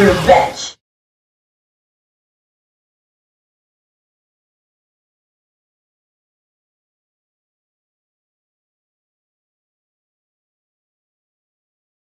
Revenge.